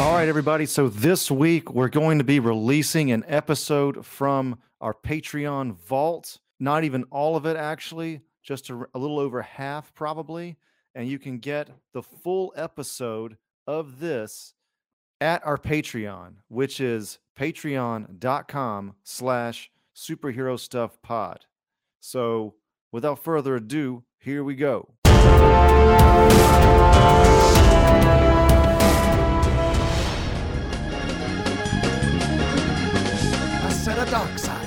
All right, everybody. So this week, we're going to be releasing an episode from our Patreon vault. Not even all of it, actually, just a little over half, probably. And you can get the full episode of this at our Patreon, which is patreon.com/superherostuffpod. So without further ado, here we go. I said a dark side.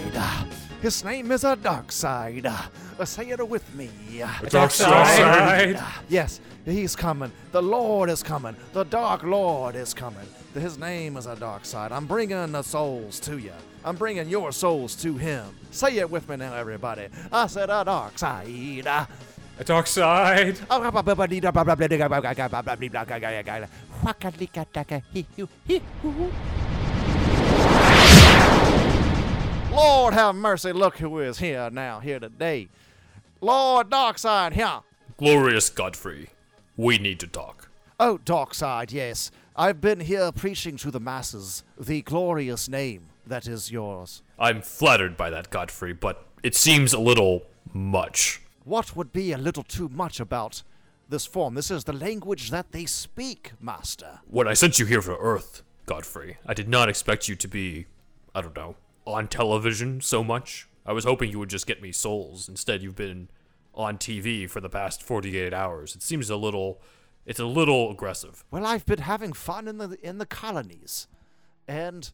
His name is a dark side. Say it with me. Dark side. Yes, he's coming. The Lord is coming. The Dark Lord is coming. His name is a dark side. I'm bringing the souls to you. I'm bringing your souls to him. Say it with me now, everybody. I said a dark side. A dark side. Lord have mercy, look who is here now, here today. Lord Darkseid here. Glorious Godfrey, we need to talk. Oh, Darkseid, yes. I've been here preaching to the masses the glorious name that is yours. I'm flattered by that, Godfrey, but it seems a little much. What would be a little too much about this form? This is the language that they speak, Master. When I sent you here for Earth, Godfrey, I did not expect you to be, I don't know, on television so much. I was hoping you would just get me souls. Instead, you've been on TV for the past 48 hours. It seems it's a little aggressive. Well, I've been having fun in the colonies, and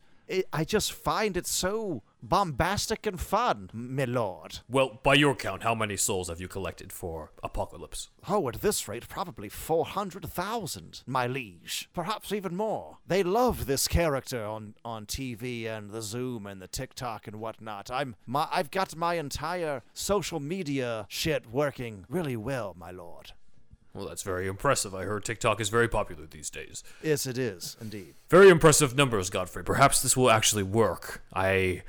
I just find it so bombastic and fun, my lord. Well, by your count, how many souls have you collected for Apokolips? Oh, at this rate, probably 400,000, my liege. Perhaps even more. They love this character on TV and the Zoom and the TikTok and whatnot. I've got my entire social media shit working really well, my lord. Well, that's very impressive. I heard TikTok is very popular these days. Yes, it is, indeed. Very impressive numbers, Godfrey. Perhaps this will actually work. I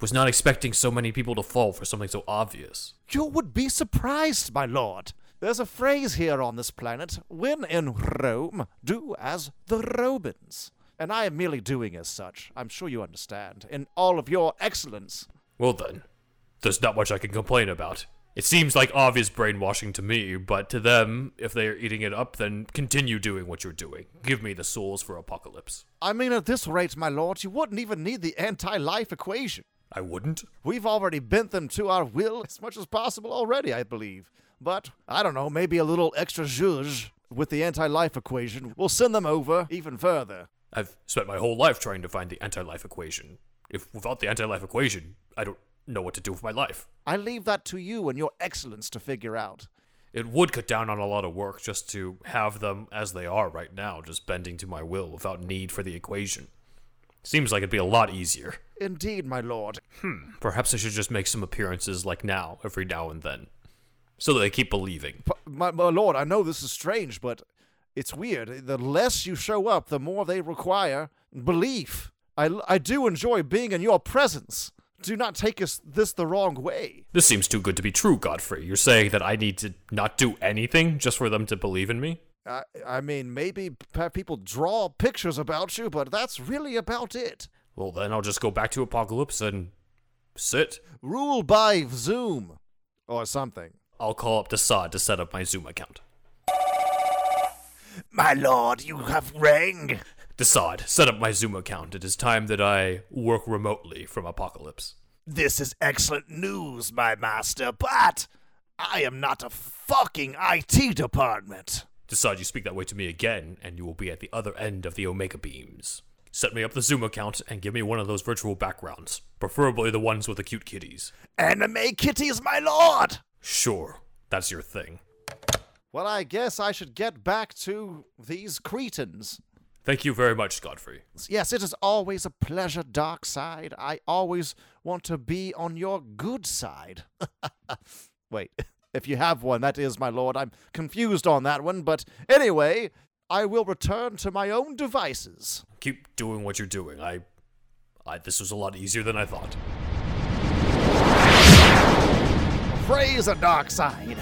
was not expecting so many people to fall for something so obvious. You would be surprised, my lord. There's a phrase here on this planet, when in Rome, do as the Romans. And I am merely doing as such. I'm sure you understand, in all of your excellence. Well then, there's not much I can complain about. It seems like obvious brainwashing to me, but to them, if they are eating it up, then continue doing what you're doing. Give me the souls for Apokolips. I mean, at this rate, my lord, you wouldn't even need the anti-life equation. I wouldn't? We've already bent them to our will as much as possible already, I believe. But, I don't know, maybe a little extra zhuzh with the anti-life equation will send them over even further. I've spent my whole life trying to find the anti-life equation. Without the anti-life equation, I don't know what to do with my life. I leave that to you and your excellence to figure out. It would cut down on a lot of work just to have them as they are right now, just bending to my will without need for the equation. Seems like it'd be a lot easier. Indeed, my lord. Perhaps I should just make some appearances like now, every now and then, so that they keep believing. My lord, I know this is strange, but it's weird. The less you show up, the more they require belief. I do enjoy being in your presence. Do not take this the wrong way. This seems too good to be true, Godfrey. You're saying that I need to not do anything just for them to believe in me? I mean, maybe have people draw pictures about you, but that's really about it. Well, then I'll just go back to Apokolips and sit. Rule by Zoom. Or something. I'll call up Desaad to set up my Zoom account. My lord, you have rang. Desaad, set up my Zoom account. It is time that I work remotely from Apokolips. This is excellent news, my master, but I am not a fucking IT department. Desaad, you speak that way to me again, and you will be at the other end of the Omega Beams. Set me up the Zoom account and give me one of those virtual backgrounds, preferably the ones with the cute kitties. Anime kitties, my lord! Sure, that's your thing. Well, I guess I should get back to these cretins. Thank you very much, Godfrey. Yes, it is always a pleasure, Darkseid. I always want to be on your good side. Wait, if you have one, that is, my lord. I'm confused on that one, but anyway, I will return to my own devices. Keep doing what you're doing. This was a lot easier than I thought. Praise the Darkseid.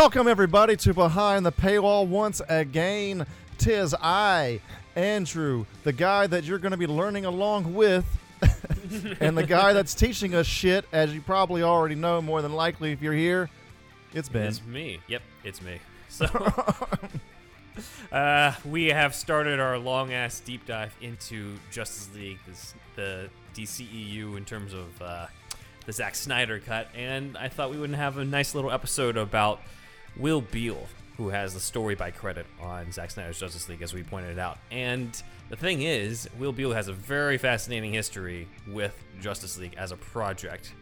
Welcome, everybody, to Behind the Paywall once again. Tis I, Andrew, the guy that you're going to be learning along with, and the guy that's teaching us shit, as you probably already know, more than likely, if you're here, it's Ben. It's me. Yep, it's me. So, we have started our long-ass deep dive into Justice League, the DCEU, in terms of the Zack Snyder cut, and I thought we wouldn't have a nice little episode about Will Beall, who has the story by credit on Zack Snyder's Justice League, as we pointed out. And the thing is, Will Beall has a very fascinating history with Justice League as a project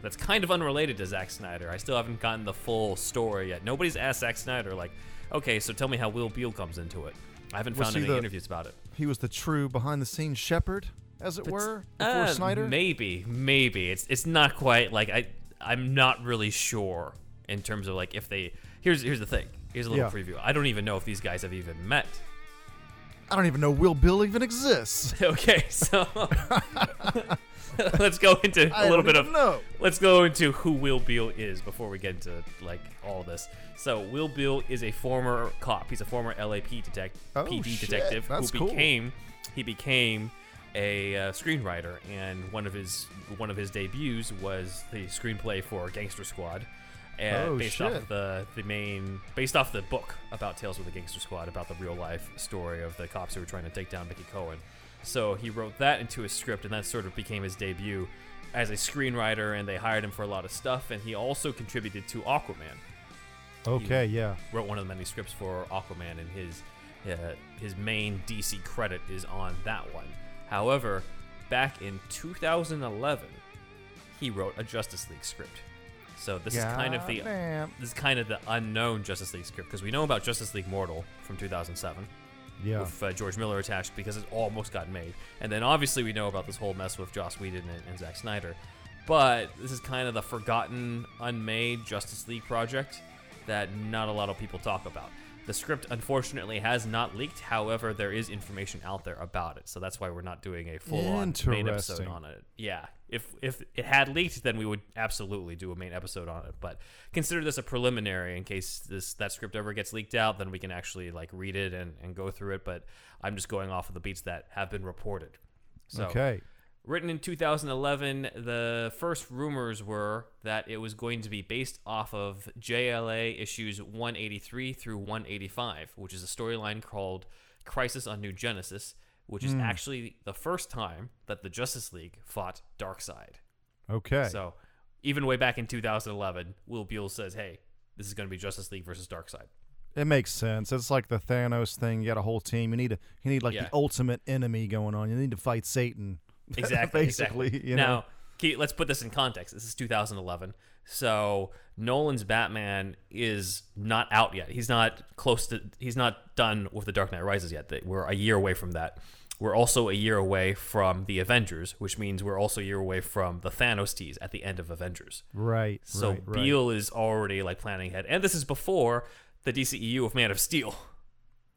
that's kind of unrelated to Zack Snyder. I still haven't gotten the full story yet. Nobody's asked Zack Snyder, like, okay, so tell me how Will Beall comes into it. I haven't found any interviews about it. He was the true behind-the-scenes shepherd, as it were, before Snyder? Maybe. It's not quite, like, I'm not really sure in terms of, like, if they... Here's the thing. Here's a little preview. I don't even know if these guys have even met. I don't even know Will Beall even exists. Okay, so... let's go into a little bit of... Let's go into who Will Beall is before we get into, like, all this. So, Will Beall is a former cop. He's a former LAPD detective who became a screenwriter, and one of his debuts was the screenplay for Gangster Squad, based off the book about Tales of the Gangster Squad, about the real life story of the cops who were trying to take down Mickey Cohen. So he wrote that into his script, and that sort of became his debut as a screenwriter, and they hired him for a lot of stuff, and he also contributed to Aquaman. Wrote one of the many scripts for Aquaman, and his main DC credit is on that one. However, back in 2011, he wrote a Justice League script. So this is kind of the unknown Justice League script, because we know about Justice League Mortal from 2007, with George Miller attached, because it almost got made. And then obviously we know about this whole mess with Joss Whedon and Zack Snyder. But this is kind of the forgotten, unmade Justice League project that not a lot of people talk about. The script, unfortunately, has not leaked. However, there is information out there about it, so that's why we're not doing a full-on main episode on it. Yeah, if it had leaked, then we would absolutely do a main episode on it. But consider this a preliminary in case that script ever gets leaked out. Then we can actually like read it and go through it. But I'm just going off of the beats that have been reported. So, okay. Written in 2011, the first rumors were that it was going to be based off of JLA issues 183 through 185, which is a storyline called Crisis on New Genesis, which is actually the first time that the Justice League fought Darkseid. Okay. So even way back in 2011, Will Beall says, hey, this is going to be Justice League versus Darkseid. It makes sense. It's like the Thanos thing. You got a whole team. You need the ultimate enemy going on. You need to fight Satan. Exactly. Let's put this in context. This is 2011, so Nolan's Batman is not out yet. He's not done with The Dark Knight Rises yet. We're a year away from that. We're also a year away from The Avengers, which means we're also a year away from the Thanos tease at the end of Avengers. Right. So Beall is already like planning ahead, and this is before the DCEU of Man of Steel.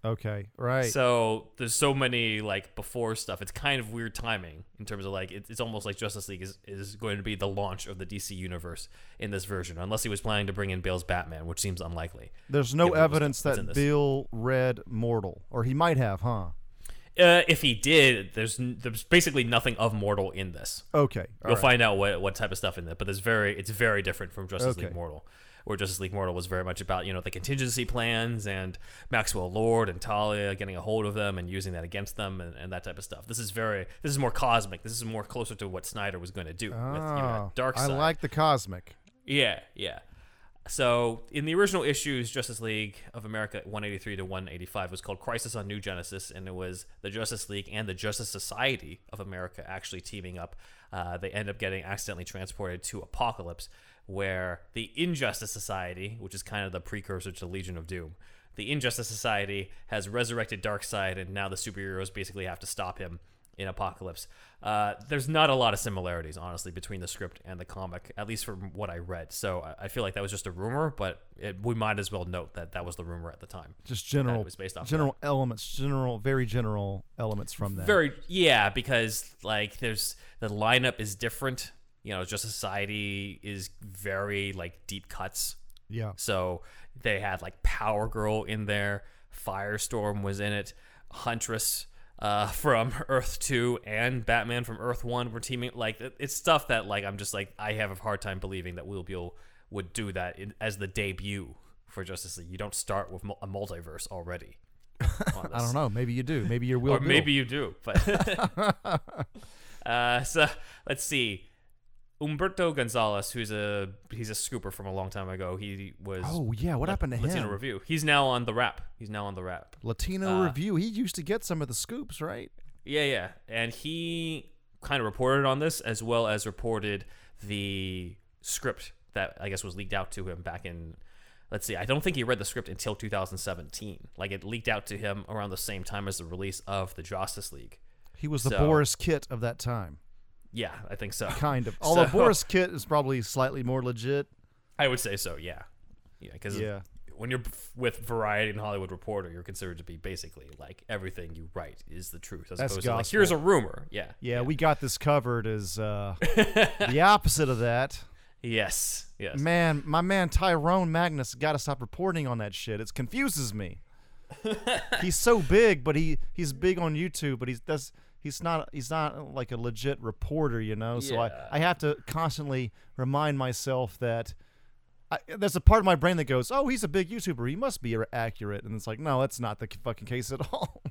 Okay, right. So there's so many like before stuff. It's kind of weird timing in terms of like it's almost like Justice League is going to be the launch of the DC universe in this version, unless he was planning to bring in Beall's Batman, which seems unlikely. There's no evidence that Beall read Mortal, or he might have, huh? If he did, there's basically nothing of Mortal in this. Okay, you'll find out what type of stuff in there, but it's very different from Justice League Mortal. Where Justice League Mortal was very much about, the contingency plans and Maxwell Lord and Talia getting a hold of them and using that against them and that type of stuff. This is more cosmic. This is more closer to what Snyder was going to do with Darkseid. I like the cosmic. Yeah. So in the original issues, Justice League of America 183 to 185 was called Crisis on New Genesis, and it was the Justice League and the Justice Society of America actually teaming up. They end up getting accidentally transported to Apokolips, where the Injustice Society, which is kind of the precursor to Legion of Doom, the Injustice Society has resurrected Darkseid, and now the superheroes basically have to stop him in Apokolips. There's not a lot of similarities, honestly, between the script and the comic, at least from what I read. So I feel like that was just a rumor, but we might as well note that that was the rumor at the time. Just very general elements from that. Because like there's the lineup is different. Justice Society is very like deep cuts Yeah. So they had like Power Girl in there. Firestorm was in it. Huntress from Earth 2 and Batman from Earth 1 were teaming. Like, it's stuff that, like, I'm just like, I have a hard time believing that Will Beall would do that as the debut for Justice League. You don't start with a multiverse already. I don't know. Maybe you do. Maybe you're Will Beall. Or maybe you do. But so let's see. Humberto Gonzalez, who's he's a scooper from a long time ago. He was what happened to him? Latino Review. He's now on The Wrap. Latino Review. He used to get some of the scoops, right? Yeah. And he kind of reported on this as well as reported the script that I guess was leaked out to him back in. Let's see. I don't think he read the script until 2017. Like, it leaked out to him around the same time as the release of the Justice League. He was the Boris Kit of that time. Yeah, I think so. Kind of. Although Boris Kit is probably slightly more legit. I would say so, yeah. Yeah, because when you're with Variety and Hollywood Reporter, you're considered to be basically like everything you write is the truth. As opposed to like, here's a rumor. Yeah, we got this covered as the opposite of that. Yes. Man, my man Tyrone Magnus got to stop reporting on that shit. It confuses me. He's so big, but he's big on YouTube, but he's not like a legit reporter, you know? Yeah. So I have to constantly remind myself that there's a part of my brain that goes, oh, he's a big YouTuber. He must be accurate. And it's like, no, that's not the fucking case at all.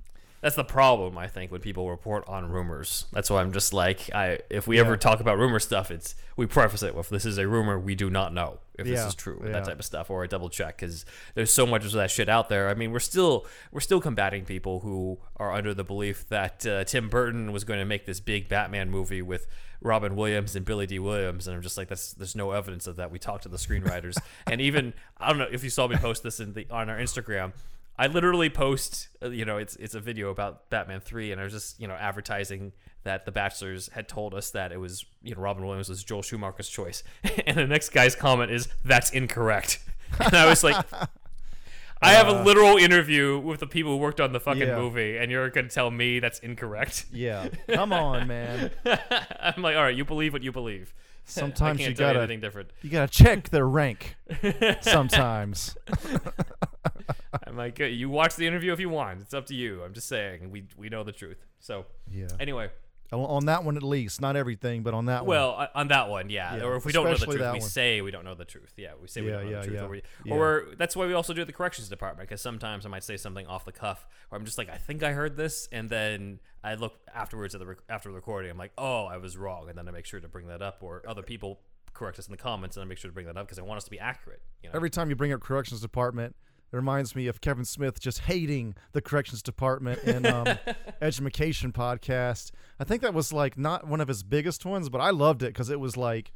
That's the problem, I think, when people report on rumors. That's why I'm just like, if we ever talk about rumor stuff, we preface it with, this is a rumor, we do not know if this is true, that type of stuff, or a double check, because there's so much of that shit out there. I mean, we're still combating people who are under the belief that Tim Burton was going to make this big Batman movie with Robin Williams and Billy D. Williams, and I'm just like, there's no evidence of that. We talked to the screenwriters, and even, I don't know if you saw me post this on our Instagram, I literally post, it's a video about Batman 3, and I was just, advertising that the Bachelors had told us that it was, Robin Williams was Joel Schumacher's choice. And the next guy's comment is, that's incorrect. And I was like, I have a literal interview with the people who worked on the fucking movie, and you're going to tell me that's incorrect? Yeah. Come on, man. I'm like, all right, you believe what you believe. Sometimes you got to check their rank sometimes. I'm like, you watch the interview if you want. It's up to you. I'm just saying we know the truth. So anyway. On that one at least. Not everything, but on that one. Well, on that one, yeah. Or if we don't know the truth, we say we don't know the truth. Yeah, we say we don't know the truth. Yeah. Or that's why we also do the corrections department, because sometimes I might say something off the cuff where I'm just like, I think I heard this, and then I look afterwards at after the recording. I'm like, oh, I was wrong, and then I make sure to bring that up, or other people correct us in the comments, and I make sure to bring that up because I want us to be accurate. Every time you bring up corrections department, it reminds me of Kevin Smith just hating the corrections department in Edumacation podcast. I think that was like not one of his biggest ones, but I loved it because it was like,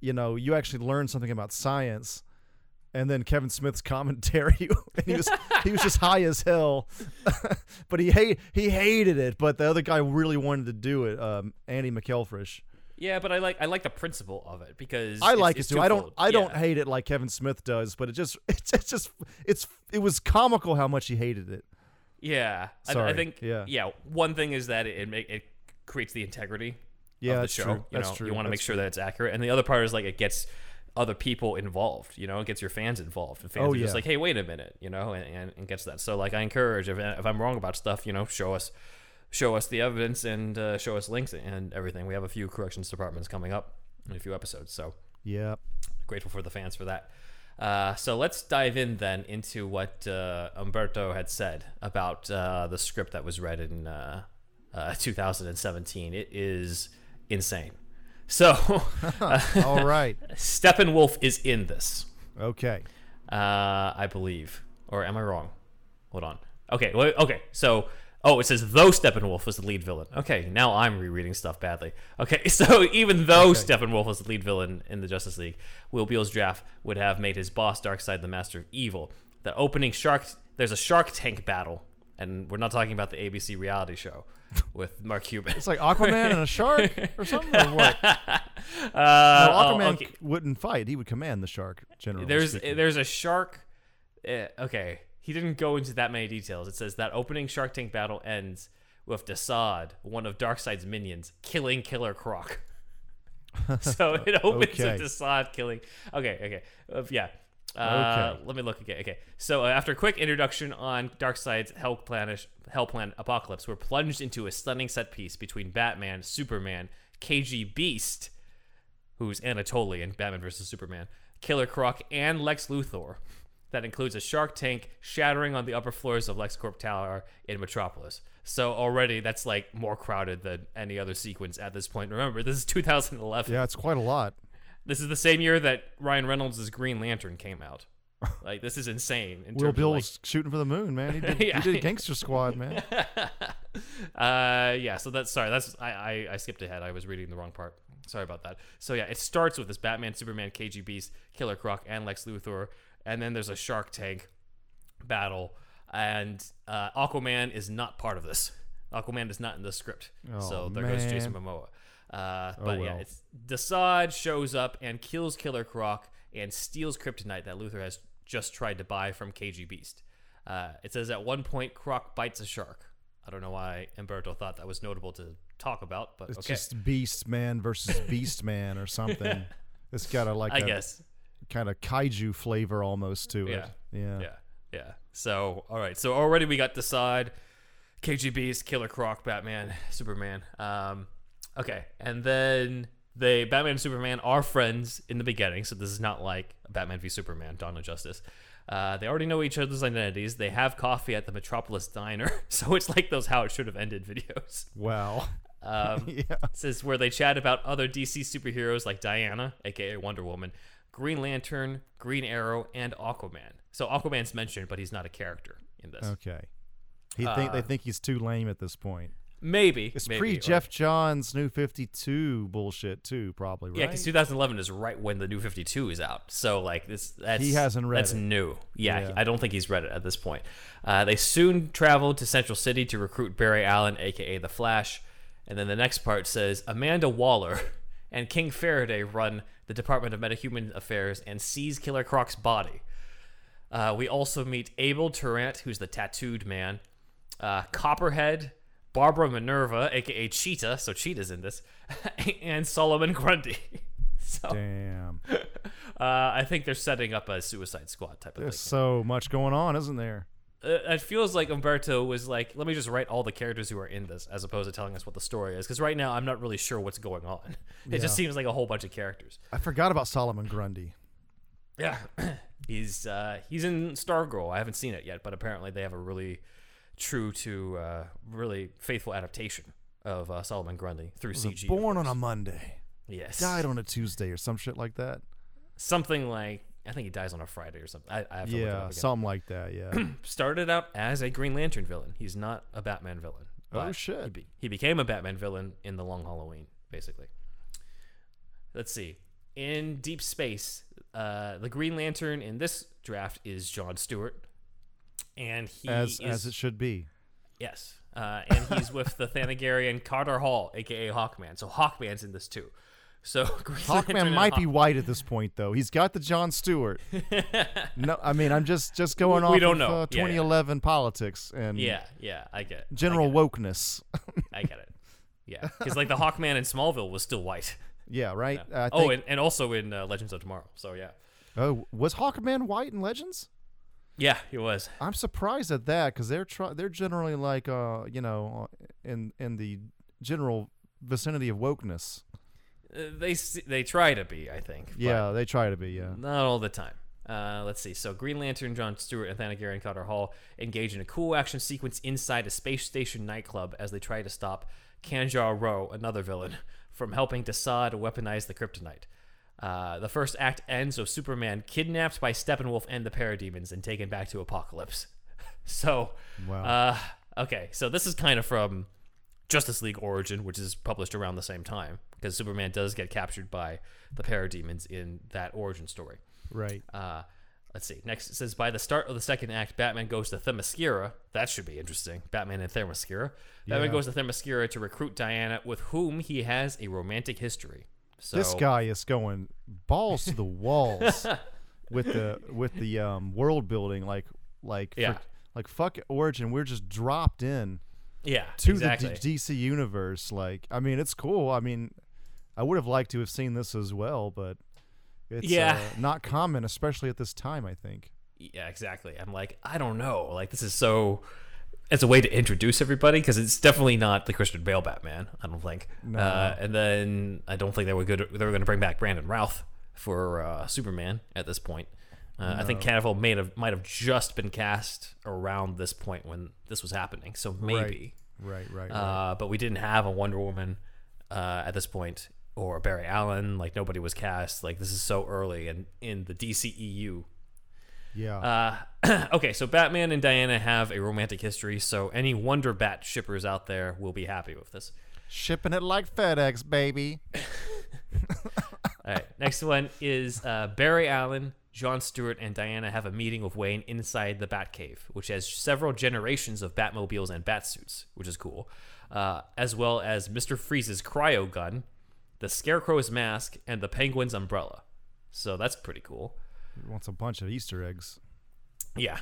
you actually learned something about science. And then Kevin Smith's commentary, and he was just high as hell, but he hated it. But the other guy really wanted to do it, Andy McElfresh. Yeah, but I like the principle of it because I like it too. I don't hate it like Kevin Smith does, but it was comical how much he hated it. Yeah, sorry. I think one thing is that it creates the integrity of the show. True. That's true. You want to make sure that it's accurate, and the other part is like it gets other people involved. It gets your fans involved, and fans are just like, hey, wait a minute, and gets that. So like I encourage if I'm wrong about stuff, show us the evidence and show us links and everything. We have a few corrections departments coming up in a few episodes. So yeah, grateful for the fans for that. So let's dive in then into what Humberto had said about the script that was read in 2017. It is insane. So all right. Steppenwolf is in this. Okay. I believe. Or am I wrong? Hold on. Okay. So it says, though Steppenwolf was the lead villain. Okay, now I'm rereading stuff badly. Okay, so even though Steppenwolf was the lead villain in the Justice League, Will Beall's draft would have made his boss, Darkseid, the master of evil. The opening there's a Shark Tank battle, and we're not talking about the ABC reality show with Mark Cuban. It's like Aquaman and a shark or something, or what? Aquaman wouldn't fight. He would command the shark, generally speaking. There's a shark... okay. He didn't go into that many details. It says that opening Shark Tank battle ends with Desaad, one of Darkseid's minions, killing Killer Croc. So it opens with Desaad killing. Okay. Okay. Let me look again. Okay. So after a quick introduction on Darkseid's hell planet Apokolips, we're plunged into a stunning set piece between Batman, Superman, KG Beast, who's Anatolian, Batman versus Superman, Killer Croc, and Lex Luthor. That includes a shark tank shattering on the upper floors of LexCorp Tower in Metropolis. So already that's like more crowded than any other sequence at this point. Remember, this is 2011. Yeah, it's quite a lot. This is the same year that Ryan Reynolds' Green Lantern came out. Like, this is insane. In Will Beall's shooting for the moon, man. He did, yeah. He did Gangster Squad, man. Yeah, so that's... Sorry, that's I skipped ahead. I was reading the wrong part. Sorry about that. So yeah, it starts with this Batman, Superman, KG Beast, Killer Croc, and Lex Luthor. And then there's a shark tank battle. And Aquaman is not part of this. Aquaman is not in the script. Oh, so there goes Jason Momoa. It's Desaad shows up and kills Killer Croc and steals kryptonite that Luthor has just tried to buy from KG Beast. It says at one point Croc bites a shark. I don't know why Umberto thought that was notable to talk about, but it's okay. Just Beast Man versus Beast Man or something. It's got I guess kind of kaiju flavor almost to it. Yeah. So all right. So already we got Desaad, KG Beast, Killer Croc, Batman, Superman. Okay, and then Batman and Superman are friends in the beginning, so this is not like Batman v Superman, Dawn of Justice. They already know each other's identities. They have coffee at the Metropolis Diner, so it's like those How It Should Have Ended videos. Wow. Yeah. This is where they chat about other DC superheroes like Diana, a.k.a. Wonder Woman, Green Lantern, Green Arrow, and Aquaman. So Aquaman's mentioned, but he's not a character in this. Okay. They think he's too lame at this point. Maybe. It's pre-Jeff Johns' New 52 bullshit, too, probably, right? Yeah, because 2011 is right when the New 52 is out. So, he hasn't read it. That's new. Yeah, I don't think he's read it at this point. They soon traveled to Central City to recruit Barry Allen, a.k.a. The Flash. And then the next part says, Amanda Waller and King Faraday run the Department of Metahuman Affairs and seize Killer Croc's body. We also meet Abel Tarrant, who's the tattooed man, Copperhead, Barbara Minerva, a.k.a. Cheetah, so Cheetah's in this, and Solomon Grundy. So, damn. I think they're setting up a Suicide Squad type of thing. There's so much going on, isn't there? It feels like Umberto was like, let me just write all the characters who are in this, as opposed to telling us what the story is, because right now I'm not really sure what's going on. It just seems like a whole bunch of characters. I forgot about Solomon Grundy. Yeah. He's in Stargirl. I haven't seen it yet, but apparently they have a really... true to really faithful adaptation of Solomon Grundy through CG. Born on a Monday. Yes. Died on a Tuesday or some shit like that. Something like, I think he dies on a Friday or something. I have to look it up again. Something like that, yeah. Started out as a Green Lantern villain. He's not a Batman villain. Oh, shit. He became a Batman villain in The Long Halloween, basically. Let's see. In Deep Space, the Green Lantern in this draft is John Stewart. And he as it should be. Yes. And he's with the Thanagarian Carter Hall, a.k.a. Hawkman. So Hawkman's in this, too. So Hawkman might be white at this point, though. He's got the John Stewart. No, I mean, I'm just going off of 2011 politics. And yeah, I get it. General wokeness. I get it. Yeah, because the Hawkman in Smallville was still white. Yeah, right? Yeah. And also in Legends of Tomorrow. So, yeah. Oh, was Hawkman white in Legends? Yeah, he was. I'm surprised at that because they're generally in the general vicinity of wokeness. They try to be, I think. Yeah, they try to be. Yeah, not all the time. Let's see. So Green Lantern, John Stewart, and Thanagarian Carter Hall engage in a cool action sequence inside a space station nightclub as they try to stop Kanjar Row, another villain, from helping Desaad weaponize the kryptonite. The first act ends with Superman kidnapped by Steppenwolf and the Parademons and taken back to Apokolips. So, wow. Okay, so this is kind of from Justice League Origin, which is published around the same time, because Superman does get captured by the Parademons in that origin story. Right. Let's see. Next, it says, by the start of the second act, Batman goes to Themyscira. That should be interesting. Batman and Themyscira. Yeah. Batman goes to Themyscira to recruit Diana, with whom he has a romantic history. So, this guy is going balls to the walls with the world building, fuck Origin. We're just dropped in, to the DC universe. Like, I mean, it's cool. I mean, I would have liked to have seen this as well, but It's not common, especially at this time, I think. Yeah, exactly. I'm like, I don't know. Like, this is so... It's a way to introduce everybody, because it's definitely not the Christian Bale Batman, I don't think. No. And then I don't think they were going to bring back Brandon Routh for Superman at this point. No. I think Cavill might have just been cast around this point when this was happening, so maybe. Right. But we didn't have a Wonder Woman at this point, or Barry Allen. Like, nobody was cast. Like, this is so early and in the DCEU. Yeah. Okay, so Batman and Diana have a romantic history, so any Wonder Bat shippers out there will be happy with this. Shipping it like FedEx, baby. All right, next one is Barry Allen, John Stewart, and Diana have a meeting with Wayne inside the Batcave, which has several generations of Batmobiles and Batsuits, which is cool, as well as Mr. Freeze's cryo gun, the Scarecrow's mask, and the Penguin's umbrella. So that's pretty cool. It wants a bunch of Easter eggs. Yeah.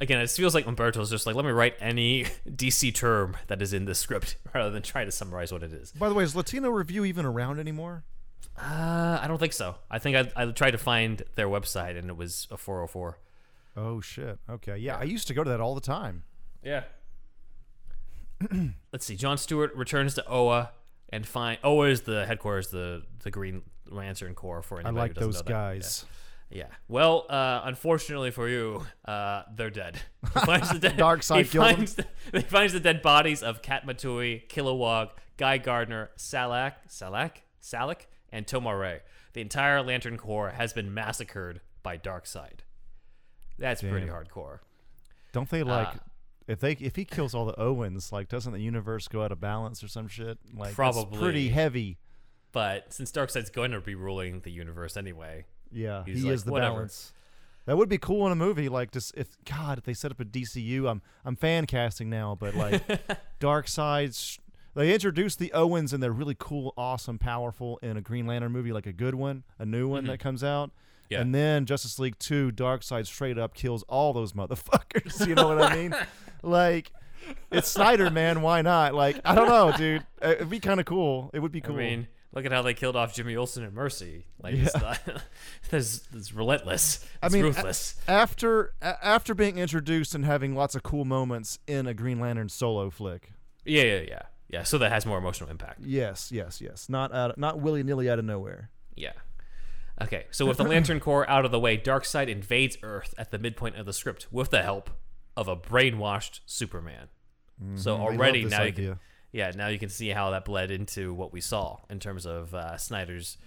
Again, it feels like Umberto's just like, let me write any DC term that is in this script rather than try to summarize what it is. By the way, is Latino Review even around anymore? I don't think so. I think I tried to find their website, and it was a 404. Oh, shit. Okay. Yeah, I used to go to that all the time. Yeah. Let's see. John Stewart returns to OA and find... OA is the headquarters, the Green Lantern Corps, for anybody who doesn't know that. I like those guys. Yeah. Yeah. Well, unfortunately for you, they're dead. Darkseid killed them. He finds the dead bodies of Kat Matui, Kilowog, Guy Gardner, Salak, and Tomare. The entire Lantern Corps has been massacred by Darkseid. That's pretty hardcore. Don't they like if he kills all the Owens, like, doesn't the universe go out of balance or some shit? Like, probably. It's pretty heavy. But since Darkseid's going to be ruling the universe anyway. Yeah, he like, is the whatever. Balance. That would be cool in a movie. Like, just if they set up a DCU, I'm fan casting now, but like Darkseid, they introduced the Owens and they're really cool, awesome, powerful in a Green Lantern movie, like a good one, a new one that comes out. Yeah. And then Justice League 2, Darkseid straight up kills all those motherfuckers. You know what I mean? Like, it's Snyder, man. Why not? Like, I don't know, dude. It'd be kind of cool. It would be cool. I mean, look at how they killed off Jimmy Olsen and Mercy. Like, it's relentless. It's ruthless. After being introduced and having lots of cool moments in a Green Lantern solo flick. Yeah. So that has more emotional impact. Yes. Not willy nilly out of nowhere. Yeah. Okay. So with the Lantern Corps out of the way, Darkseid invades Earth at the midpoint of the script with the help of a brainwashed Superman. Mm-hmm. So already now idea. Now you can see how that bled into what we saw in terms of Snyder's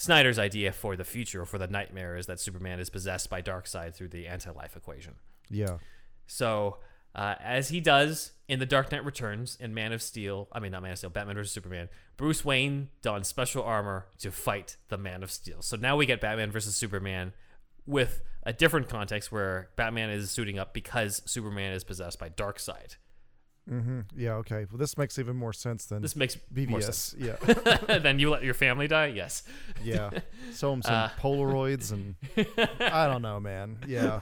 idea for the future, for the nightmare, is that Superman is possessed by Darkseid through the Anti-Life Equation. Yeah. So as he does in The Dark Knight Returns and Batman vs. Superman, Bruce Wayne dons special armor to fight the Man of Steel. So now we get Batman vs. Superman with a different context where Batman is suiting up because Superman is possessed by Darkseid. Mm-hmm. Yeah, okay. Well, this makes even more sense than BBS. More sense. Yeah. Then you let your family die? Yes. Yeah. Show them some Polaroids and I don't know, man. Yeah.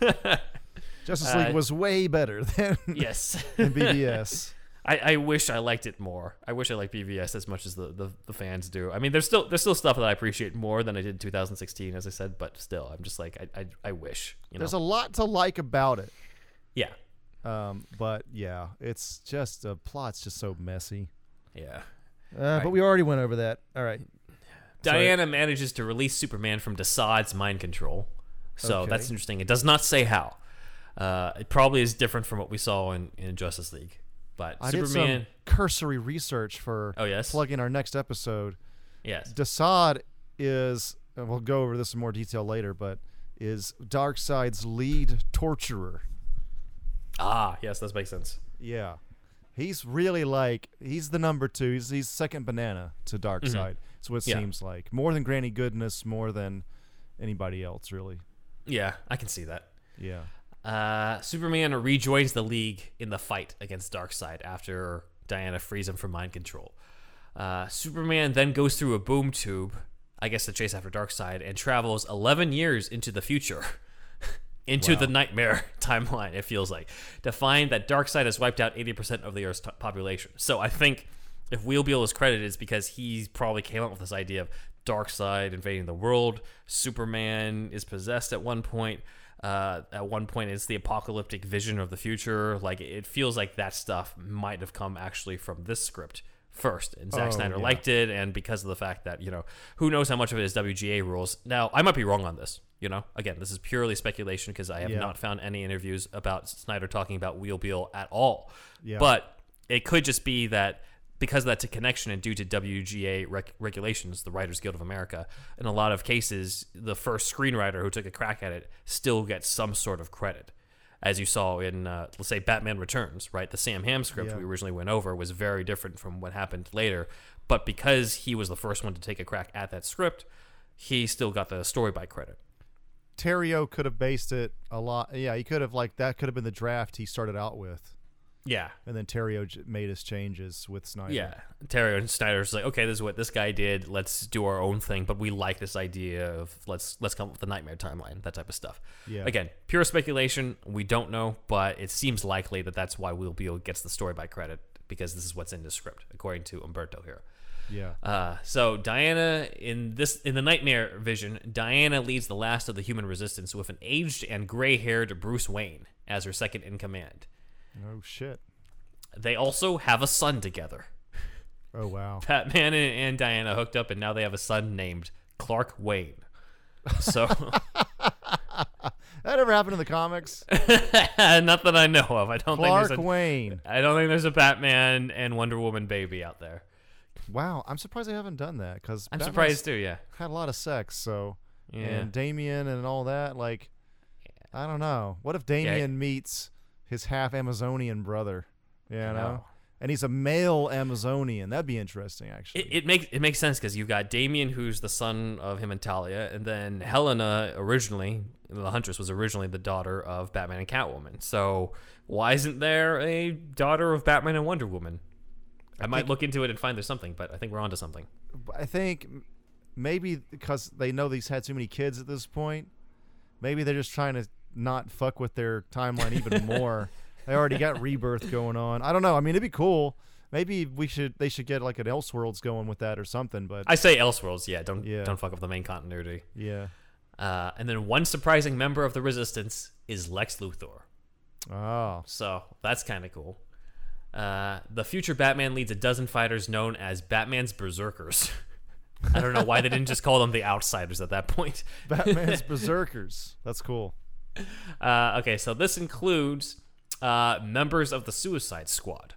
Justice League was way better than than BBS. I wish I liked it more. I wish I liked BBS as much as the fans do. I mean, there's still stuff that I appreciate more than I did in 2016, as I said, but still, I'm just like, I wish. You know? There's a lot to like about it. Yeah. But yeah, it's just the plot's just so messy. Yeah. But we already went over that. All right. Diana manages to release Superman from Desaad's mind control. So that's interesting. It does not say how. It probably is different from what we saw in Justice League. But I did some cursory research for plugging our next episode. Yes. Desaad is, and we'll go over this in more detail later, but is Darkseid's lead torturer. Ah, yes, that makes sense. Yeah. He's really like, he's the number two. He's second banana to Darkseid. Mm-hmm. That's what it seems like. More than Granny Goodness, more than anybody else, really. Yeah, I can see that. Yeah. Superman rejoins the League in the fight against Darkseid after Diana frees him from mind control. Superman then goes through a boom tube, I guess to chase after Darkseid, and travels 11 years into the future. The nightmare timeline, it feels like, to find that Darkseid has wiped out 80% of the Earth's population. So I think if Will Beall is credited, it's because he probably came up with this idea of Darkseid invading the world. Superman is possessed at one point. It's the apocalyptic vision of the future. Like, it feels like that stuff might have come actually from this script first, and Zack Snyder liked it, and because of the fact that, you know, who knows how much of it is WGA rules. Now, I might be wrong on this. You know, again, this is purely speculation because I have not found any interviews about Snyder talking about Will Beall at all. Yeah. But it could just be that because of that connection and due to WGA regulations, the Writers Guild of America, in a lot of cases, the first screenwriter who took a crack at it still gets some sort of credit. As you saw in, let's say, Batman Returns, right? The Sam Hamm script we originally went over was very different from what happened later. But because he was the first one to take a crack at that script, he still got the story by credit. Terrio could have based it a lot. Yeah, he could have, like, that could have been the draft he started out with. Yeah. And then Terrio made his changes with Snyder. Yeah. Terrio and Snyder's like, okay, this is what this guy did. Let's do our own thing. But we like this idea of let's come up with the nightmare timeline, that type of stuff. Yeah. Again, pure speculation. We don't know, but it seems likely that that's why Will Beall gets the story by credit, because this is what's in the script, according to Umberto here. Yeah. So Diana, in the nightmare vision, Diana leads the last of the human resistance with an aged and gray-haired Bruce Wayne as her second in command. Oh, shit. They also have a son together. Oh, wow. Batman and Diana hooked up, and now they have a son named Clark Wayne. So that ever happened in the comics? Not that I know of. I don't think Clark Wayne. I don't think there's a Batman and Wonder Woman baby out there. Wow, I'm surprised they haven't done that, because I'm surprised too. Yeah, had a lot of sex, so and Damien and all that. Like, I don't know. What if Damien meets his half Amazonian brother? You know, and he's a male Amazonian. That'd be interesting, actually. It makes sense, because you've got Damien, who's the son of him and Talia, and then Helena originally, the Huntress, was originally the daughter of Batman and Catwoman. So why isn't there a daughter of Batman and Wonder Woman? I might look into it and find there's something, but I think we're onto something. I think maybe because they know these had too many kids at this point, maybe they're just trying to not fuck with their timeline even more. They already got Rebirth going on. I don't know. I mean, it'd be cool. Maybe they should get like an Elseworlds going with that or something. But I say Elseworlds, don't fuck up the main continuity. Yeah. And then one surprising member of the Resistance is Lex Luthor. Oh, so that's kind of cool. The future Batman leads a dozen fighters known as Batman's Berserkers. I don't know why they didn't just call them the Outsiders at that point. Batman's Berserkers. That's cool. Okay, so this includes members of the Suicide Squad.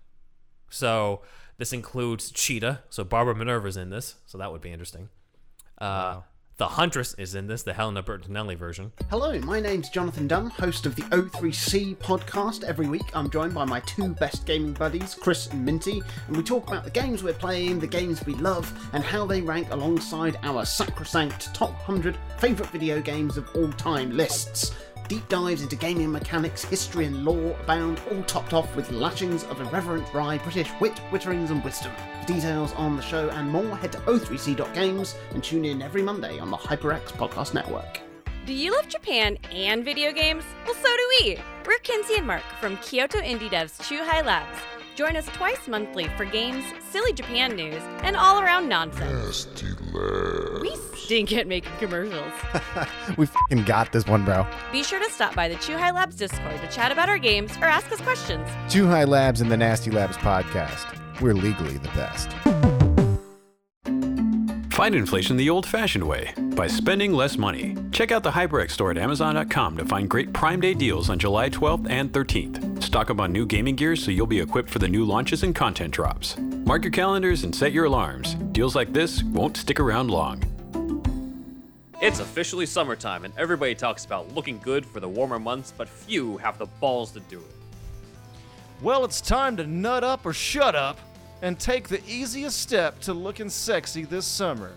So this includes Cheetah. So Barbara Minerva's in this. So that would be interesting. Wow. The Huntress is in this, the Helena Bertinelli version. Hello, my name's Jonathan Dunn, host of the O3C podcast. Every week, I'm joined by my two best gaming buddies, Chris and Minty, and we talk about the games we're playing, the games we love, and how they rank alongside our sacrosanct top 100 favourite video games of all time lists. Deep dives into gaming mechanics, history and lore abound, all topped off with lashings of irreverent wry British wit, witterings and wisdom. For details on the show and more, head to o3c.games and tune in every Monday on the HyperX Podcast Network. Do you love Japan and video games? Well, so do we! We're Kinsey and Mark from Kyoto Indie Dev's Chuhai Labs. Join us twice monthly for games, silly Japan news, and all-around nonsense. Nasty Labs. We stink at making commercials. We f***ing got this one, bro. Be sure to stop by the Chuhai Labs Discord to chat about our games or ask us questions. Chuhai Labs and the Nasty Labs podcast. We're legally the best. Find inflation the old-fashioned way, by spending less money. Check out the HyperX store at Amazon.com to find great Prime Day deals on July 12th and 13th. Stock up on new gaming gear so you'll be equipped for the new launches and content drops. Mark your calendars and set your alarms. Deals like this won't stick around long. It's officially summertime, and everybody talks about looking good for the warmer months, but few have the balls to do it. Well, it's time to nut up or shut up and take the easiest step to looking sexy this summer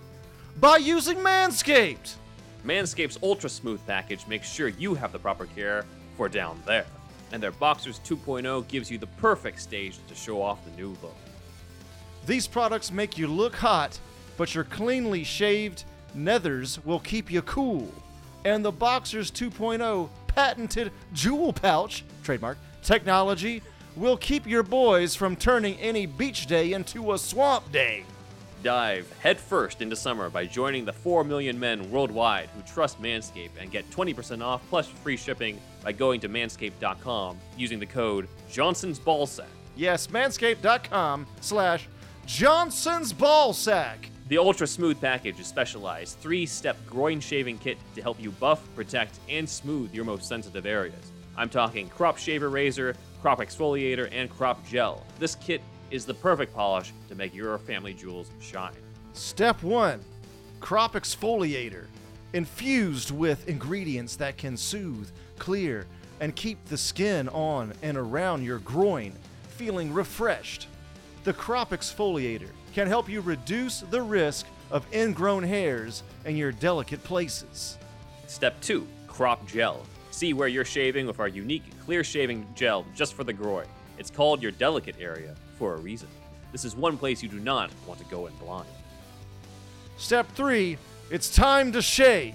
by using Manscaped. Manscaped's Ultra Smooth package makes sure you have the proper care for down there, and their Boxers 2.0 gives you the perfect stage to show off the new look. These products make you look hot, but your cleanly shaved nethers will keep you cool, and the Boxers 2.0 patented jewel pouch, trademark, technology will keep your boys from turning any beach day into a swamp day. dive headfirst into summer by joining the 4 million men worldwide who trust Manscaped and get 20% off plus free shipping by going to manscaped.com using the code JohnsonsBallsack. Yes, manscaped.com/JohnsonsBallsack. The Ultra Smooth Package is specialized three-step groin shaving kit to help you buff, protect, and smooth your most sensitive areas. I'm talking crop shaver razor, crop exfoliator, and crop gel. This kit is the perfect polish to make your family jewels shine. Step 1, crop exfoliator, infused with ingredients that can soothe, clear, and keep the skin on and around your groin feeling refreshed. The crop exfoliator can help you reduce the risk of ingrown hairs in your delicate places. Step 2, crop gel. See where you're shaving with our unique clear shaving gel just for the groin. It's called your delicate area for a reason. This is one place you do not want to go in blind. Step 3, it's time to shave.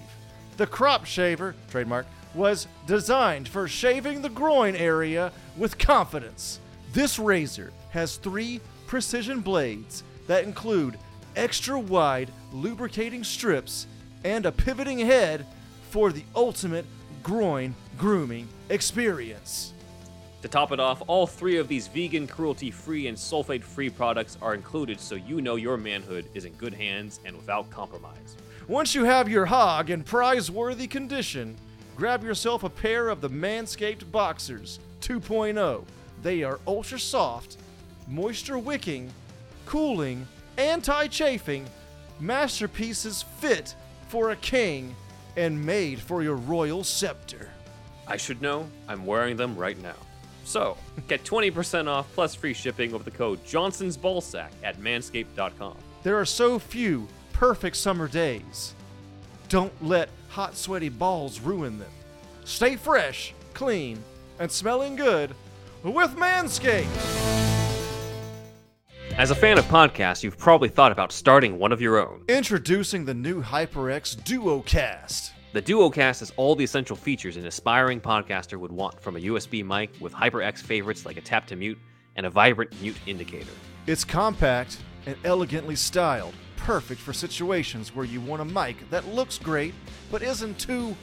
The crop shaver, trademark, was designed for shaving the groin area with confidence. This razor has 3 precision blades that include extra wide lubricating strips and a pivoting head for the ultimate groin grooming experience. To top it off, all 3 of these vegan, cruelty-free, and sulfate-free products are included so you know your manhood is in good hands and without compromise. Once you have your hog in prize-worthy condition, grab yourself a pair of the Manscaped Boxers 2.0. They are ultra-soft, moisture-wicking, cooling, anti-chafing, masterpieces fit for a king and made for your royal scepter. I should know, I'm wearing them right now. So, get 20% off plus free shipping with the code JohnsonsBallsack at manscaped.com. There are so few perfect summer days. Don't let hot, sweaty balls ruin them. Stay fresh, clean, and smelling good with Manscaped. As a fan of podcasts, you've probably thought about starting one of your own. Introducing the new HyperX DuoCast. The DuoCast has all the essential features an aspiring podcaster would want from a USB mic with HyperX favorites like a tap to mute and a vibrant mute indicator. It's compact and elegantly styled, perfect for situations where you want a mic that looks great but isn't too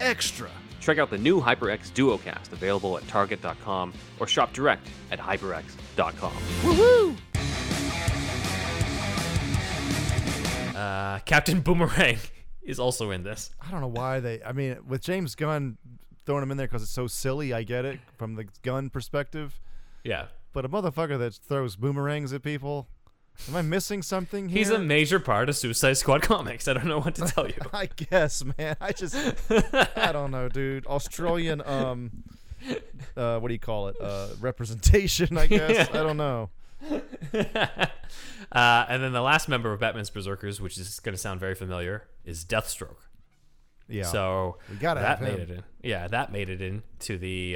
extra. Check out the new HyperX DuoCast available at Target.com or shop direct at HyperX.com. Woohoo! Captain Boomerang is also in this. I don't know why they... I mean, with James Gunn throwing him in there because it's so silly, I get it, from the gun perspective. Yeah. But a motherfucker that throws boomerangs at people... Am I missing something here? He's a major part of Suicide Squad comics. I don't know what to tell you. I guess, man. I don't know, dude. Australian, what do you call it? Representation, I guess. Yeah. I don't know. And then the last member of Batman's Berserkers, which is going to sound very familiar, is Deathstroke. Yeah. So we gotta that have made him. It in. Yeah, that made it in to the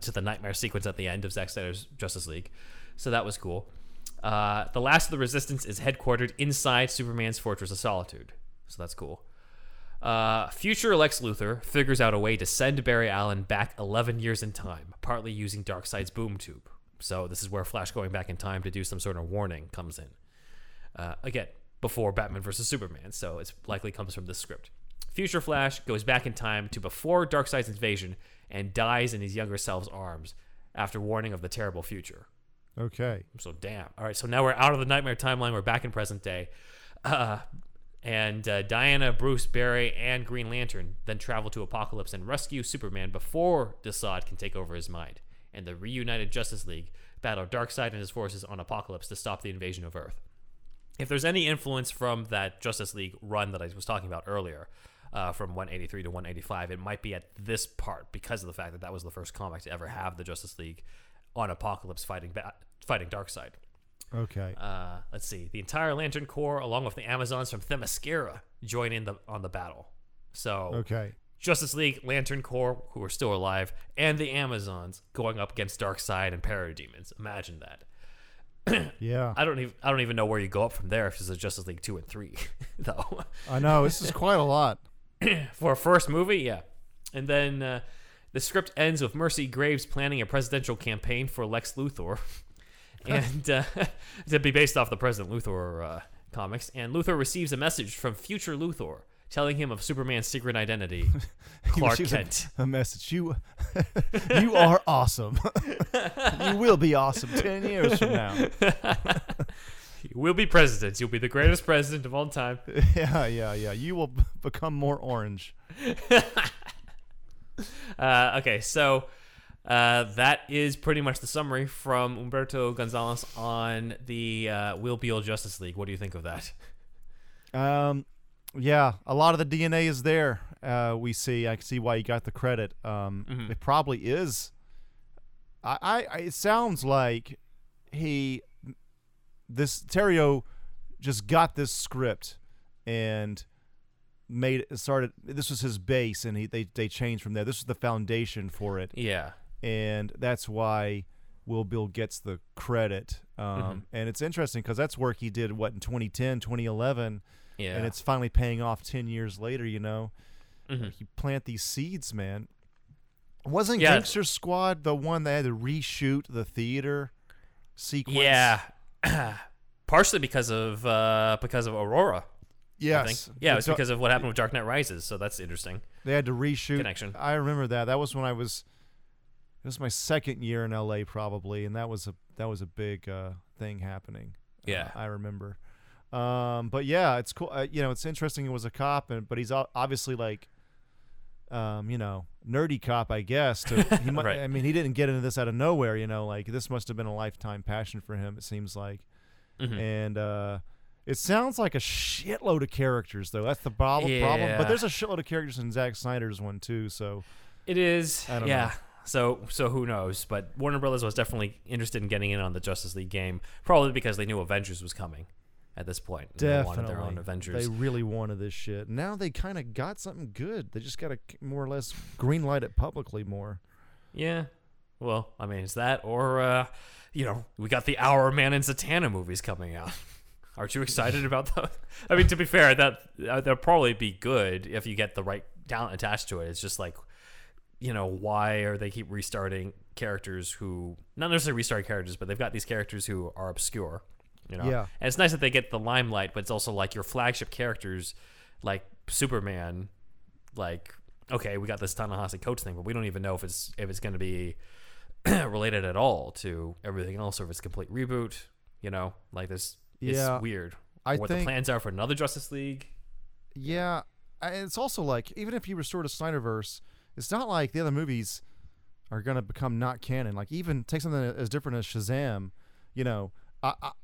to the nightmare sequence at the end of Zack Snyder's Justice League. So that was cool. The last of the Resistance is headquartered inside Superman's Fortress of Solitude. So that's cool. Future Lex Luthor figures out a way to send Barry Allen back 11 years in time, partly using Darkseid's boom tube. So this is where Flash going back in time to do some sort of warning comes in. Again, before Batman vs. Superman, so it likely comes from this script. Future Flash goes back in time to before Darkseid's invasion and dies in his younger self's arms after warning of the terrible future. Okay. So damn. All right, so now we're out of the nightmare timeline. We're back in present day. And Diana, Bruce, Barry, and Green Lantern then travel to Apokolips and rescue Superman before Desaad can take over his mind. And the reunited Justice League battle Darkseid and his forces on Apokolips to stop the invasion of Earth. If there's any influence from that Justice League run that I was talking about earlier, from 183 to 185, it might be at this part because of the fact that that was the first comic to ever have the Justice League on Apokolips fighting Darkseid. Okay. Let's see. The entire Lantern Corps, along with the Amazons from Themyscira, join in on the battle. So okay. Justice League, Lantern Corps, who are still alive, and the Amazons going up against Darkseid and Parademons. Imagine that. Yeah. I don't even know where you go up from there if it's a Justice League 2 and 3, though. I know. This is quite a lot. For a first movie, yeah. And then the script ends with Mercy Graves planning a presidential campaign for Lex Luthor and to be based off the President Luthor comics, and Luthor receives a message from future Luthor telling him of Superman's secret identity, Clark Kent. A message. You are awesome. You will be awesome 10 years from now. You will be president. You'll be the greatest president of all time. Yeah. You will become more orange. Okay, so that is pretty much the summary from Humberto Gonzalez on the Will Beall Justice League. What do you think of that? Yeah, a lot of the DNA is there. We see. I can see why he got the credit. Mm-hmm. It probably is. It sounds like Terrio just got this script and started. This was his base, and they changed from there. This was the foundation for it. Yeah, and that's why Will Beall gets the credit. Mm-hmm. And it's interesting because that's work he did in 2010, 2011. Yeah. And it's finally paying off 10 years later, you know. Mm-hmm. You plant these seeds, man. Wasn't Gangster Squad the one that had to reshoot the theater sequence? Yeah. Partially because of Aurora. Yes. I think. Yeah, it's because of what happened with Dark Knight Rises, so that's interesting. They had to reshoot. Connection. I remember that. That was when it was my second year in LA probably, and that was a big thing happening. Yeah. I remember. But yeah, it's cool. You know, it's interesting. It was a cop, but he's obviously like, you know, nerdy cop, I guess. Right. I mean, he didn't get into this out of nowhere. You know, like this must have been a lifetime passion for him. It seems like, mm-hmm. And it sounds like a shitload of characters, though. That's the problem. But there's a shitload of characters in Zack Snyder's one too. So it is. I don't know. So who knows? But Warner Brothers was definitely interested in getting in on the Justice League game, probably because they knew Avengers was coming. At this point, they wanted their own Avengers. They really wanted this shit. Now they kind of got something good. They just got to more or less green light it publicly more. Yeah. Well, I mean, it's that or, you know, we got the Our Man and Zatanna movies coming out. Aren't you excited about those? I mean, to be fair, they'll probably be good if you get the right talent attached to it. It's just like, you know, why are they keep restarting characters who, not necessarily restarting characters, but they've got these characters who are obscure. You know? Yeah. And it's nice that they get the limelight, but it's also like your flagship characters, like Superman. Like, okay, we got this Ta-Nehisi Coates thing, but we don't even know if it's going to be related at all to everything else, or if it's a complete reboot. You know, like this is weird. I think the plans are for another Justice League. Yeah, it's also like even if you restore the Snyderverse, it's not like the other movies are going to become not canon. Like even take something as different as Shazam, you know.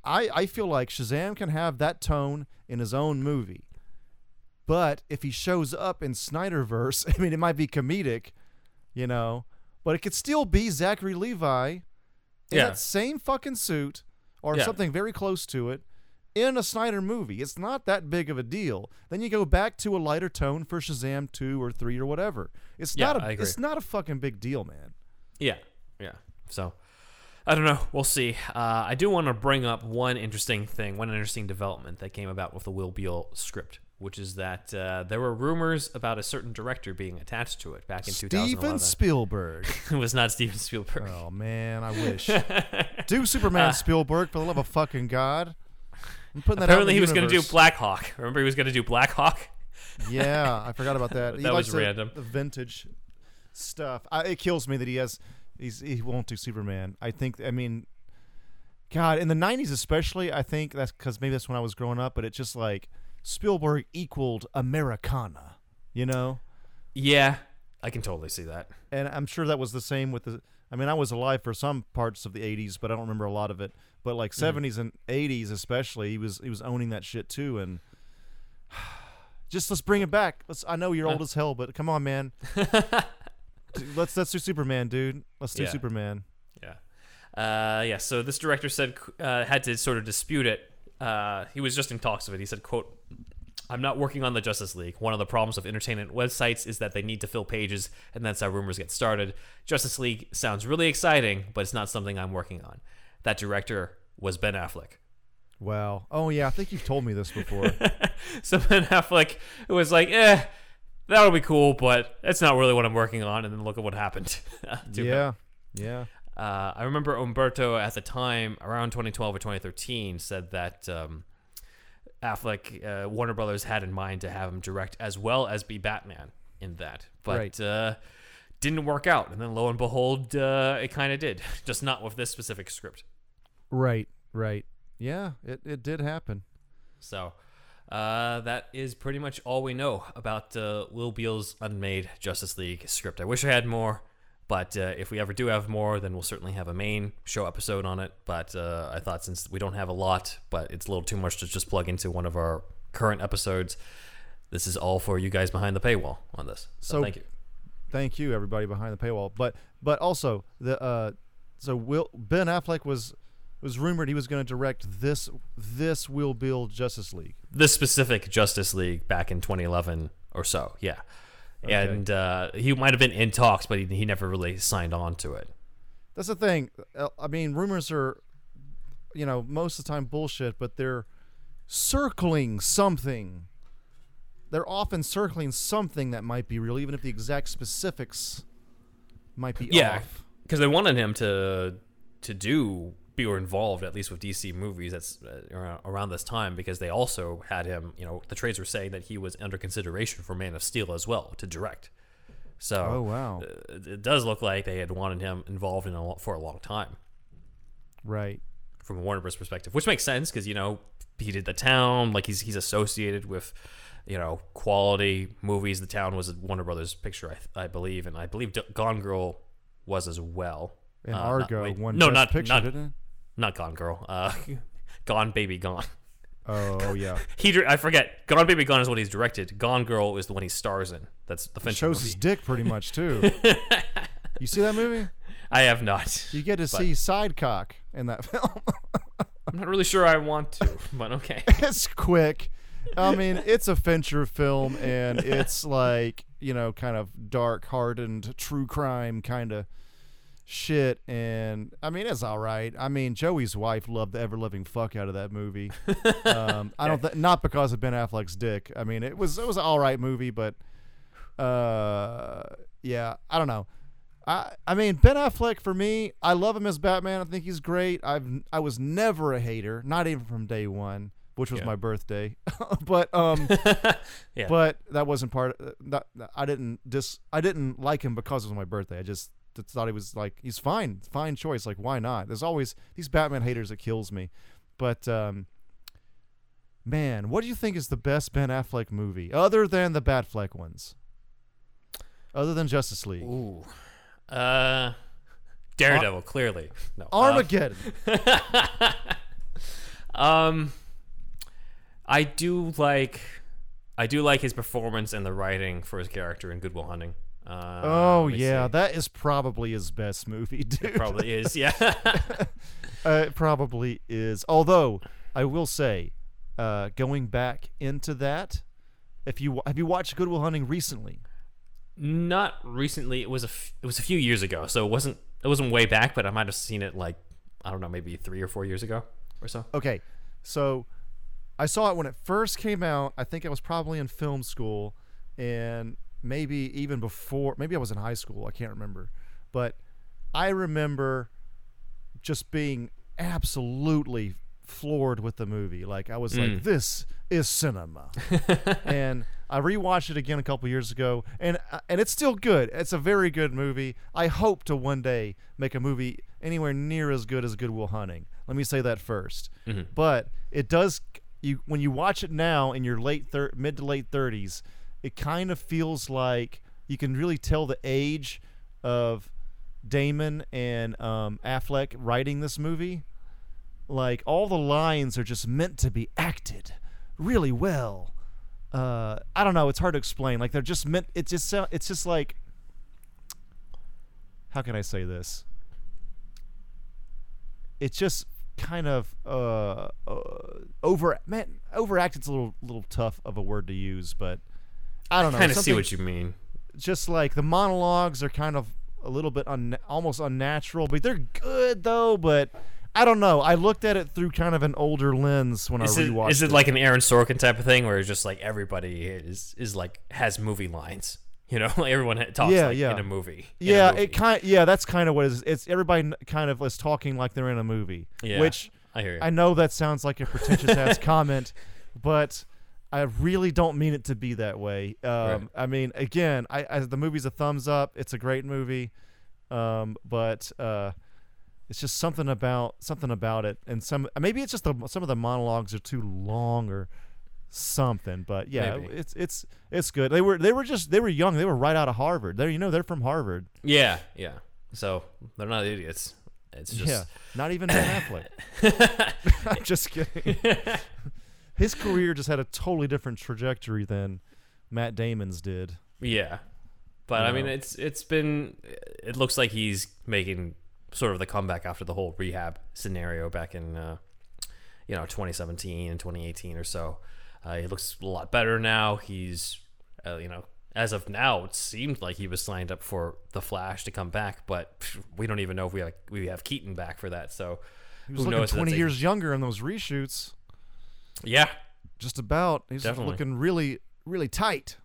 I feel like Shazam can have that tone in his own movie, but if he shows up in Snyderverse, I mean, it might be comedic, you know, but it could still be Zachary Levi in that same fucking suit or something very close to it in a Snyder movie. It's not that big of a deal. Then you go back to a lighter tone for Shazam 2 or 3 or whatever. It's not a fucking big deal, man. Yeah. So I don't know. We'll see. I do want to bring up one interesting development that came about with the Will Beall script, which is that there were rumors about a certain director being attached to it back in 2011. Steven Spielberg. It was not Steven Spielberg. Oh, man, I wish. Do Superman Spielberg, for the love of fucking God. I'm putting that apparently out in the he was going to do Black Hawk. Remember he was going to do Black Hawk? Yeah, I forgot about that. That was random. The vintage stuff. It kills me that he has... He won't do Superman. I think, I mean, God, in the 90s especially, I think that's because maybe that's when I was growing up, but it's just like Spielberg equaled Americana, you know? Yeah, I can totally see that. And I'm sure that was the same with I was alive for some parts of the 80s, but I don't remember a lot of it. But like 70s and 80s especially, he was owning that shit too. And just let's bring it back. I know you're old as hell, but come on, man. Let's do Superman, dude. Let's do Superman. Yeah. So this director said had to sort of dispute it. He was just in talks of it. He said, quote, "I'm not working on the Justice League. One of the problems of entertainment websites is that they need to fill pages, and that's how rumors get started. Justice League sounds really exciting, but it's not something I'm working on." That director was Ben Affleck. Wow. Oh, yeah. I think you've told me this before. So Ben Affleck was like, that would be cool, but that's not really what I'm working on. And then look at what happened. Yeah. I remember Umberto at the time, around 2012 or 2013, said that Affleck, Warner Brothers had in mind to have him direct as well as be Batman in that. But didn't work out. And then lo and behold, it kind of did. Just not with this specific script. Right, right. Yeah, it did happen. So that is pretty much all we know about Will Beall's unmade Justice League script. I wish I had more. But if we ever do have more, then we'll certainly have a main show episode on it. But I thought since we don't have a lot, but it's a little too much to just plug into one of our current episodes, this is all for you guys behind the paywall on this. So thank you. Thank you, everybody behind the paywall. But also, the Ben Affleck was rumored he was going to direct this Will Beall Justice League. This specific Justice League back in 2011 or so, yeah. Okay. And he might have been in talks, but he never really signed on to it. That's the thing. I mean, rumors are, most of the time bullshit, but they're circling something. They're often circling something that might be real, even if the exact specifics might be off. Because they wanted him to be involved, at least with DC movies, that's around this time, because they also had him, the trades were saying that he was under consideration for Man of Steel as well to direct. So oh, wow. It does look like they had wanted him involved for a long time. Right. From a Warner Bros. Perspective, which makes sense because, he did The Town, like he's associated with, quality movies. The Town was a Warner Brothers picture, I believe, and I believe Gone Girl was as well. And Argo won Best Picture, didn't it? Not Gone Girl. Gone Baby Gone. Oh, yeah. I forget. Gone Baby Gone is what he's directed. Gone Girl is the one he stars in. That's the Fincher movie. Shows his dick pretty much, too. You see that movie? I have not. You get to see Sidecock in that film. I'm not really sure I want to, but okay. It's quick. I mean, it's a Fincher film, and it's like, kind of dark, hardened, true crime kind of shit, and I mean it's all right. I mean Joey's wife loved the ever living fuck out of that movie. I don't not because of Ben Affleck's dick. I mean it was an all right movie, but yeah, I don't know. I mean Ben Affleck for me, I love him as Batman. I think he's great. I was never a hater, not even from day one, which was my birthday. But but that wasn't part of that. I didn't like him because it was my birthday. I just thought he was like, he's fine choice, like why not? There's always these Batman haters that kills me, but man, what do you think is the best Ben Affleck movie other than the Batfleck ones, other than Justice League? Ooh, Daredevil, clearly. No, Armageddon. I do like his performance and the writing for his character in Good Will Hunting. That is probably his best movie, dude. It probably is, yeah. It probably is. Although I will say, going back into that, have you watched Good Will Hunting recently? Not recently. It was a few years ago, so it wasn't way back, but I might have seen it like, I don't know, maybe 3 or 4 years ago or so. Okay, so I saw it when it first came out. I think I was probably in film school, and maybe even before, maybe I was in high school, I can't remember, but I remember just being absolutely floored with the movie. Like I was like, this is cinema. And I rewatched it again a couple years ago, and it's still good. It's a very good movie. I hope to one day make a movie anywhere near as good as Good Will Hunting. Let me say that first. Mm-hmm. But it does, when you watch it now in your mid to late 30s, it kind of feels like you can really tell the age of Damon and Affleck writing this movie. Like, all the lines are just meant to be acted really well. I don't know. It's hard to explain. Like, they're just meant... It's just like... How can I say this? It's just kind of... overacted's a little tough of a word to use, but... I don't know. I kind of see what you mean. Just like the monologues are kind of a little bit almost unnatural, but they're good though. But I don't know. I looked at it through kind of an older lens when I rewatched it. Is it like an Aaron Sorkin type of thing, where it's just like everybody is like has movie lines? Like everyone talks in a movie. Yeah, that's kind of what it is. It's everybody kind of is talking like they're in a movie. Yeah, which I hear you. I know that sounds like a pretentious ass comment. but I really don't mean it to be that way. Right. I mean, again, I the movie's a thumbs up. It's a great movie, but it's just something about it, and maybe it's just some of the monologues are too long or something. But yeah, maybe. It's good. They were young. They were right out of Harvard. They're from Harvard. Yeah. So they're not idiots. It's just not even Ben Affleck. I'm just kidding. His career just had a totally different trajectory than Matt Damon's did. Yeah, but I mean, it looks like he's making sort of the comeback after the whole rehab scenario back in 2017 and 2018 or so. He looks a lot better now. He's as of now, it seemed like he was signed up for The Flash to come back, but we don't even know if we have Keaton back for that. So he was looking 20 years younger in those reshoots. Yeah, just about. He's looking really, really tight.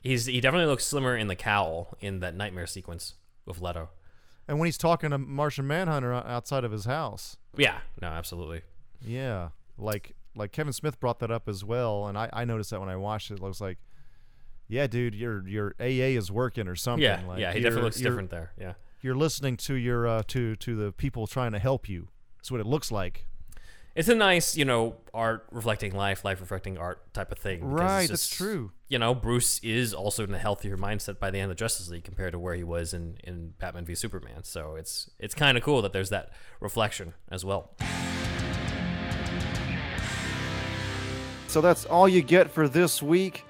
He definitely looks slimmer in the cowl in that nightmare sequence with Leto. And when he's talking to Martian Manhunter outside of his house. Yeah, no, absolutely. Yeah, like Kevin Smith brought that up as well, and I noticed that when I watched it. I was like, yeah, dude, your AA is working or something. Yeah, like, he definitely looks different there. Yeah, you're listening to your to the people trying to help you. That's what it looks like. It's a nice, art reflecting life reflecting art type of thing. Right, that's true. Bruce is also in a healthier mindset by the end of Justice League compared to where he was in Batman v Superman. So it's kind of cool that there's that reflection as well. So that's all you get for this week.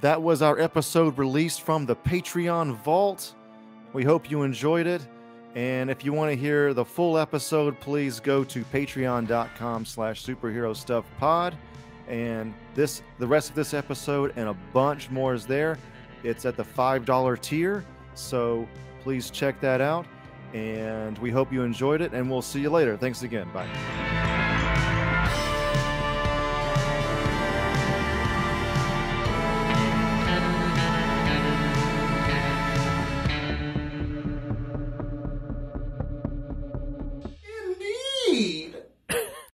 That was our episode released from the Patreon vault. We hope you enjoyed it. And if you want to hear the full episode, please go to patreon.com/superherostuffpod. And the rest of this episode and a bunch more is there. It's at the $5 tier. So please check that out. And we hope you enjoyed it. And we'll see you later. Thanks again. Bye.